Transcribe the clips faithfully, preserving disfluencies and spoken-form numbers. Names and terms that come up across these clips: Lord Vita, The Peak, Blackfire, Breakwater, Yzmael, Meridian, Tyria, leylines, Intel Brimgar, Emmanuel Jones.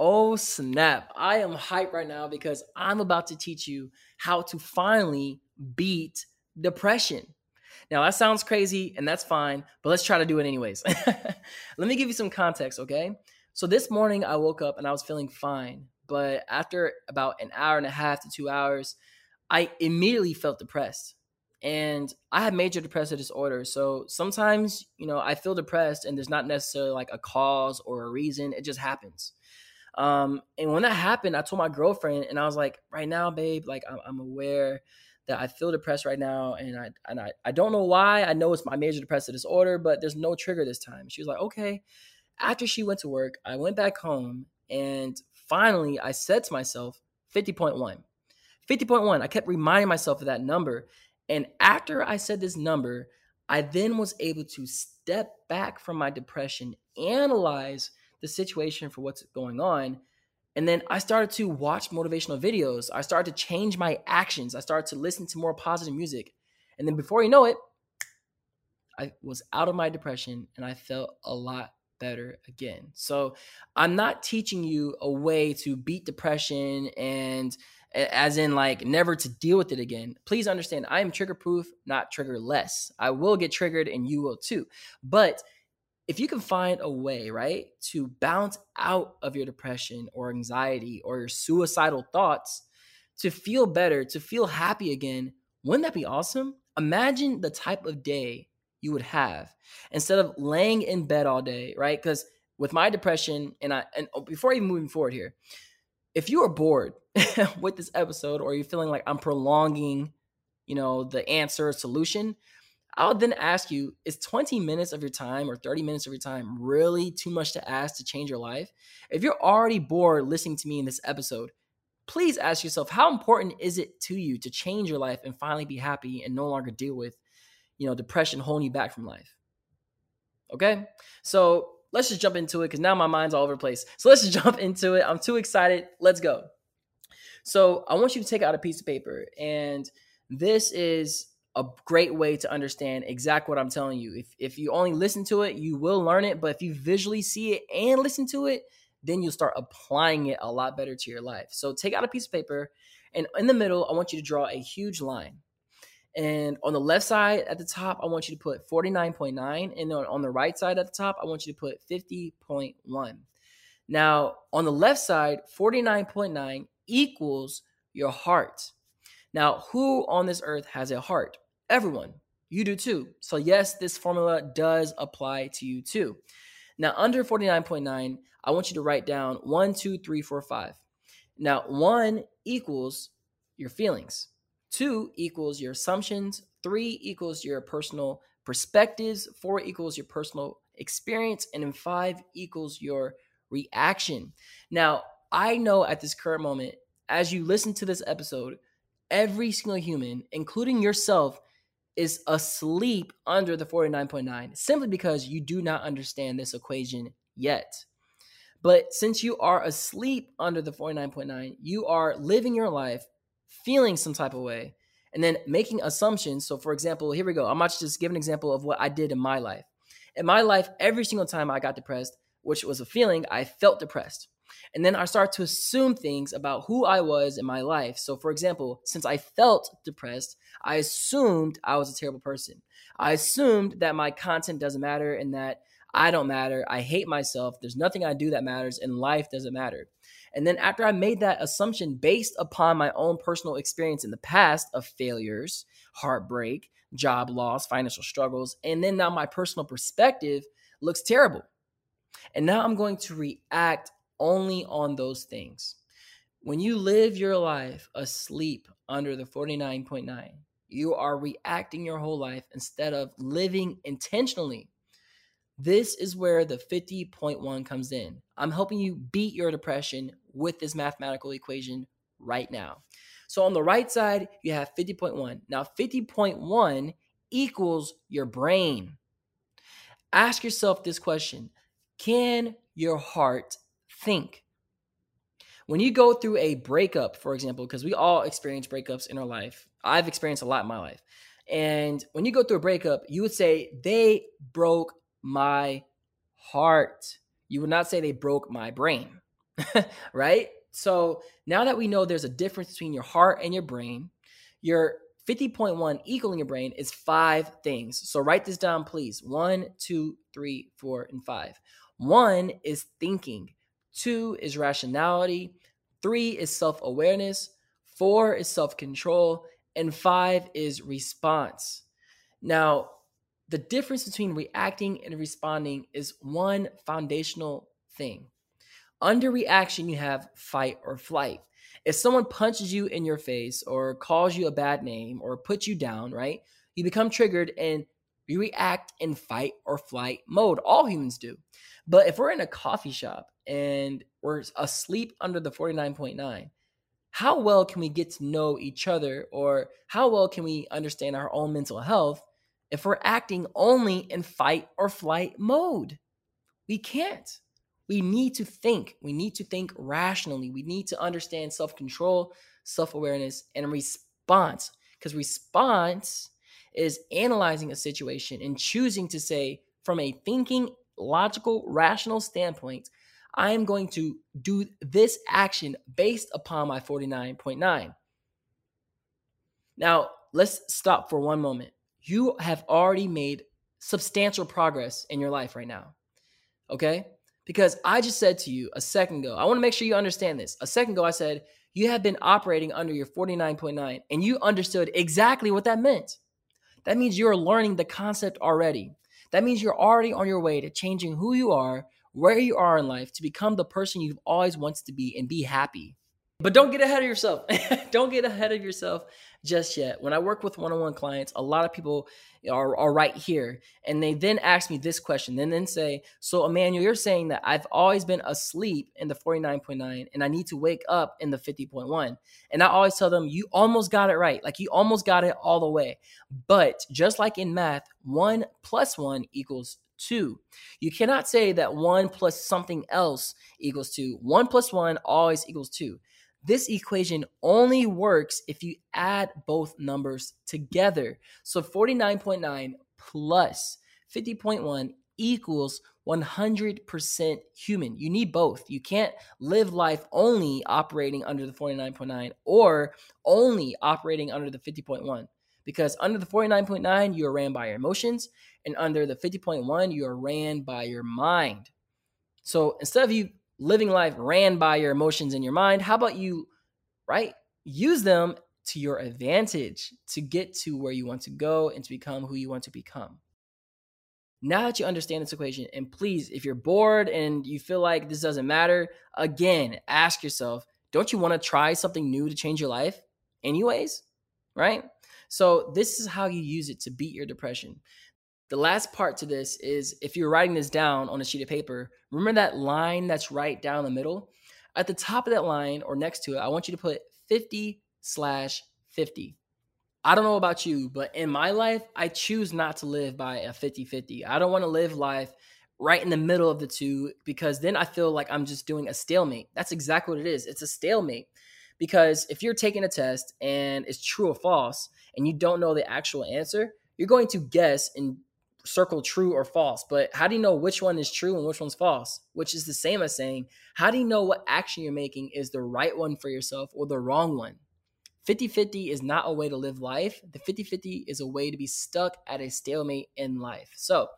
Oh snap, I am hyped right now because I'm about to teach you how to finally beat depression. Now that sounds crazy and that's fine, but let's try to do it anyways. Let me give you some context, okay? So this morning I woke up and I was feeling fine, but after about an hour and a half to two hours, I immediately felt depressed. And I have major depressive disorder. So sometimes, you know, I feel depressed and there's not necessarily like a cause or a reason, it just happens. Um, and when that happened, I told my girlfriend and I was like, right now, babe, like I'm, I'm aware that I feel depressed right now. And I, and I, I don't know why. I know it's my major depressive disorder, but there's no trigger this time. She was like, okay. After she went to work, I went back home and finally I said to myself, fifty point one, fifty point one. I kept reminding myself of that number. And after I said this number, I then was able to step back from my depression, analyze the situation for what's going on. And then I started to watch motivational videos. I started to change my actions. I started to listen to more positive music. And then before you know it, I was out of my depression and I felt a lot better again. So I'm not teaching you a way to beat depression and as in like never to deal with it again. Please understand, I am trigger proof, not trigger less. I will get triggered and you will too. But if you can find a way, right, to bounce out of your depression or anxiety or your suicidal thoughts, to feel better, to feel happy again, wouldn't that be awesome? Imagine the type of day you would have instead of laying in bed all day, right? Because with my depression, and I and before even moving forward here, if you are bored with this episode or you're feeling like I'm prolonging, you know, the answer or solution, I'll then ask you, is twenty minutes of your time or thirty minutes of your time really too much to ask to change your life? If you're already bored listening to me in this episode, please ask yourself, how important is it to you to change your life and finally be happy and no longer deal with, you know, depression holding you back from life? Okay? So let's just jump into it because now my mind's all over the place. So let's just jump into it. I'm too excited. Let's go. So I want you to take out a piece of paper, and this is a great way to understand exactly what I'm telling you. If if you only listen to it, you will learn it. But if you visually see it and listen to it, then you'll start applying it a lot better to your life. So take out a piece of paper, and in the middle, I want you to draw a huge line. And on the left side at the top, I want you to put forty-nine point nine. And on the right side at the top, I want you to put fifty point one. Now, on the left side, forty-nine point nine equals your heart. Now, who on this earth has a heart? Everyone. You do too. So yes, this formula does apply to you too. Now, under forty-nine point nine, I want you to write down one, two, three, four, five. Now, one equals your feelings. Two equals your assumptions. Three equals your personal perspectives. Four equals your personal experience. And then five equals your reaction. Now, I know at this current moment, as you listen to this episode, every single human, including yourself, is asleep under the forty-nine point nine simply because you do not understand this equation yet. But since you are asleep under the forty-nine point nine, you are living your life feeling some type of way, and then making assumptions. So for example, here we go. I'm about to just give an example of what I did in my life. In my life, every single time I got depressed, which was a feeling, I felt depressed. And then I started to assume things about who I was in my life. So for example, since I felt depressed, I assumed I was a terrible person. I assumed that my content doesn't matter and that I don't matter. I hate myself. There's nothing I do that matters and life doesn't matter. And then after I made that assumption based upon my own personal experience in the past of failures, heartbreak, job loss, financial struggles, and then now my personal perspective looks terrible. And now I'm going to react only on those things. When you live your life asleep under the forty-nine point nine, you are reacting your whole life instead of living intentionally. This is where the fifty point one comes in. I'm helping you beat your depression with this mathematical equation right now. So on the right side, you have fifty point one. Now fifty point one equals your brain. Ask yourself this question. Can your heart think? When you go through a breakup, for example, because we all experience breakups in our life. I've experienced a lot in my life. And when you go through a breakup, you would say, they broke my heart. You would not say they broke my brain. right? So now that we know there's a difference between your heart and your brain, your fifty point one equaling your brain is five things. So write this down, please. One, two, three, four, and five. One is thinking. Two is rationality. Three is self-awareness. Four is self-control. And five is response. Now, the difference between reacting and responding is one foundational thing. Under reaction, you have fight or flight. If someone punches you in your face or calls you a bad name or puts you down, right, you become triggered and you react in fight or flight mode. All humans do. But if we're in a coffee shop and we're asleep under the forty-nine point nine, how well can we get to know each other, or how well can we understand our own mental health if we're acting only in fight or flight mode? We can't. We need to think. We need to think rationally. We need to understand self-control, self-awareness, and response. Because response is analyzing a situation and choosing to say, from a thinking, logical, rational standpoint, I am going to do this action based upon my forty-nine point nine. Now, let's stop for one moment. You have already made substantial progress in your life right now, okay? Because I just said to you a second ago, I want to make sure you understand this. A second ago, I said, you have been operating under your forty-nine point nine, and you understood exactly what that meant. That means you're learning the concept already. That means you're already on your way to changing who you are, where you are in life, to become the person you've always wanted to be and be happy. But don't get ahead of yourself. Don't get ahead of yourself just yet. When I work with one-on-one clients, a lot of people are, are right here. And they then ask me this question and then say, so Emmanuel, you're saying that I've always been asleep in the forty-nine point nine and I need to wake up in the fifty point one. And I always tell them, you almost got it right. Like you almost got it all the way. But just like in math, one plus one equals two. You cannot say that one plus something else equals two. One plus one always equals two. This equation only works if you add both numbers together. So forty-nine point nine plus fifty point one equals one hundred percent human. You need both. You can't live life only operating under the forty-nine point nine or only operating under the fifty point one. Because under the forty-nine point nine, you are ran by your emotions, and under the fifty point one, you are ran by your mind. So instead of you living life ran by your emotions and your mind, how about you, right, use them to your advantage to get to where you want to go and to become who you want to become. Now that you understand this equation, and please, if you're bored and you feel like this doesn't matter, again, ask yourself, don't you want to try something new to change your life anyways, right? So this is how you use it to beat your depression. The last part to this is, if you're writing this down on a sheet of paper, remember that line that's right down the middle? At the top of that line or next to it, I want you to put fifty slash fifty. I don't know about you, but in my life, I choose not to live by a fifty-fifty. I don't want to live life right in the middle of the two, because then I feel like I'm just doing a stalemate. That's exactly what it is. It's a stalemate. Because if you're taking a test and it's true or false and you don't know the actual answer, you're going to guess and circle true or false. But how do you know which one is true and which one's false? Which is the same as saying, how do you know what action you're making is the right one for yourself or the wrong one? fifty-fifty is not a way to live life. The fifty-fifty is a way to be stuck at a stalemate in life. So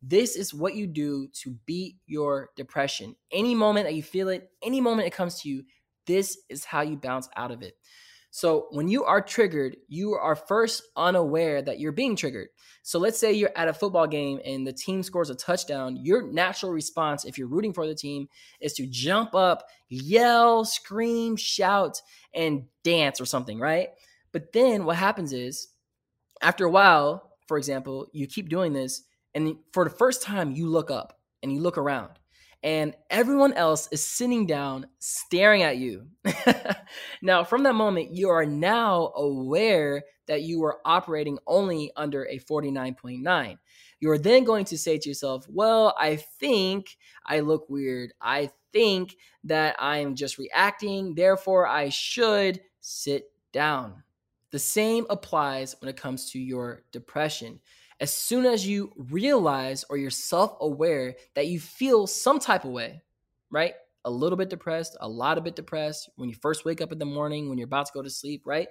this is what you do to beat your depression. Any moment that you feel it, any moment it comes to you, this is how you bounce out of it. So when you are triggered, you are first unaware that you're being triggered. So let's say you're at a football game and the team scores a touchdown. Your natural response, if you're rooting for the team, is to jump up, yell, scream, shout, and dance or something, right? But then what happens is, after a while, for example, you keep doing this, and for the first time, you look up and you look around. And everyone else is sitting down, staring at you. Now, from that moment, you are now aware that you are operating only under a forty-nine point nine. You're then going to say to yourself, well, I think I look weird. I think that I am just reacting. Therefore, I should sit down. The same applies when it comes to your depression. As soon as you realize or you're self-aware that you feel some type of way, right? a little bit depressed, a lot of bit depressed, when you first wake up in the morning, when you're about to go to sleep, right?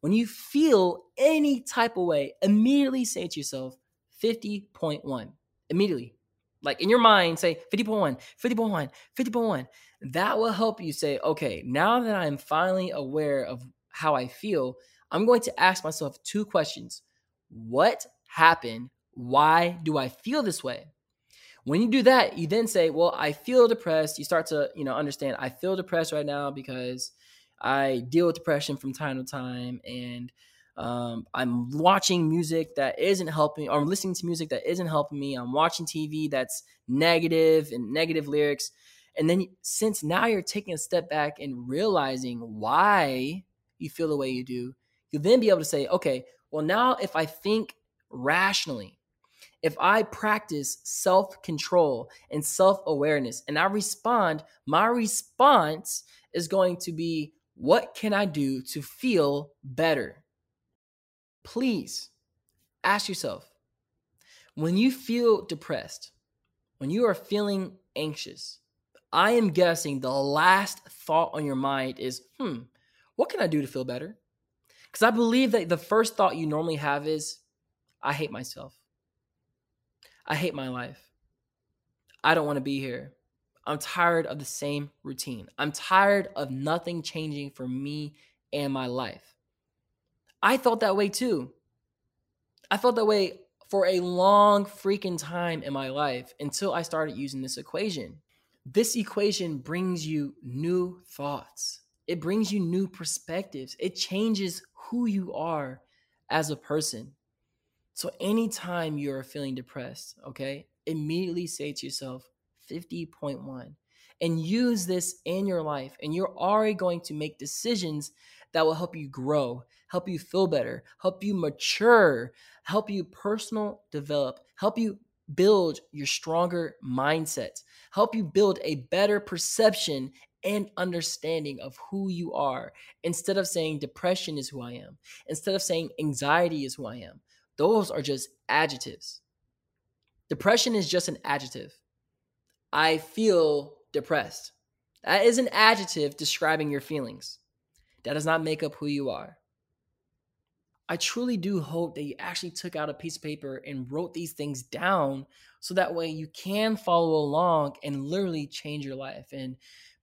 When you feel any type of way, immediately say to yourself, fifty point one, immediately. Like in your mind, say fifty point one, fifty point one, fifty point one. That will help you say, okay, now that I'm finally aware of how I feel, I'm going to ask myself two questions. What happened? Why do I feel this way? When you do that, you then say, well, I feel depressed. You start to, you know, understand I feel depressed right now because I deal with depression from time to time. And um, I'm watching music that isn't helping, or I'm listening to music that isn't helping me. I'm watching T V that's negative and negative lyrics. And then since now you're taking a step back and realizing why you feel the way you do, you'll then be able to say, okay, well, now if I think rationally, if I practice self-control and self-awareness and I respond, my response is going to be, what can I do to feel better? Please ask yourself, when you feel depressed, when you are feeling anxious, I am guessing the last thought on your mind is, hmm, what can I do to feel better? Because I believe that the first thought you normally have is, I hate myself. I hate my life. I don't want to be here. I'm tired of the same routine. I'm tired of nothing changing for me and my life. I felt that way too. I felt that way for a long freaking time in my life until I started using this equation. This equation brings you new thoughts. It brings you new perspectives. It changes who you are as a person. So anytime you're feeling depressed, okay, immediately say to yourself, fifty point one, and use this in your life. And you're already going to make decisions that will help you grow, help you feel better, help you mature, help you personal develop, help you build your stronger mindset, help you build a better perception and understanding of who you are. Instead of saying depression is who I am, instead of saying anxiety is who I am. Those are just adjectives. Depression is just an adjective. I feel depressed. That is an adjective describing your feelings. That does not make up who you are. I truly do hope that you actually took out a piece of paper and wrote these things down so that way you can follow along and literally change your life. And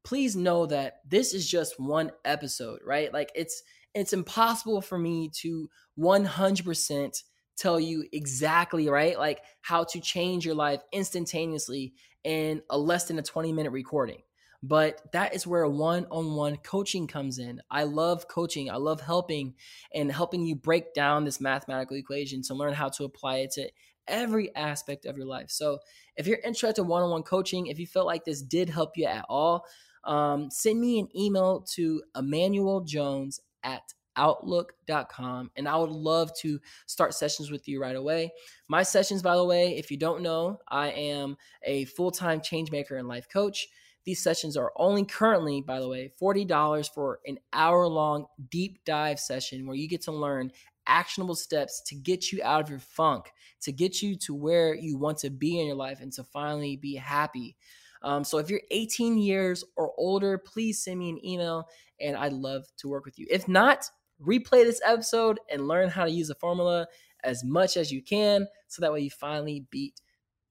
please know that this is just one episode, right? Like it's it's impossible for me to one hundred percent tell you exactly, right? Like how to change your life instantaneously in a less than a twenty minute recording. But that is where one-on-one coaching comes in. I love coaching. I love helping and helping you break down this mathematical equation to learn how to apply it to every aspect of your life. So if you're interested in one-on-one coaching, if you felt like this did help you at all, um, send me an email to Emmanuel Jones at outlook dot com. And I would love to start sessions with you right away. My sessions, by the way, if you don't know, I am a full-time change maker and life coach. These sessions are only currently, by the way, forty dollars for an hour-long deep dive session where you get to learn actionable steps to get you out of your funk, to get you to where you want to be in your life and to finally be happy. Um, so if you're eighteen years or older, please send me an email and I'd love to work with you. If not, replay this episode and learn how to use the formula as much as you can so that way you finally beat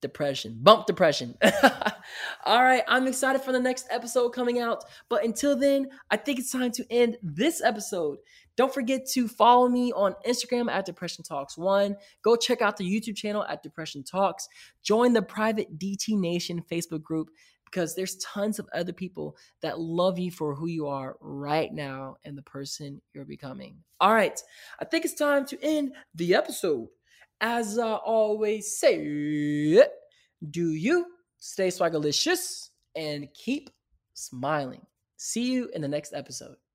depression, bump depression. All right. I'm excited for the next episode coming out, but until then, I think it's time to end this episode. Don't forget to follow me on Instagram at Depression Talks One. Go check out the YouTube channel at Depression Talks. Join the private D T Nation Facebook group because there's tons of other people that love you for who you are right now and the person you're becoming. All right. I think it's time to end the episode. As I always say, do you stay swagalicious and keep smiling. See you in the next episode.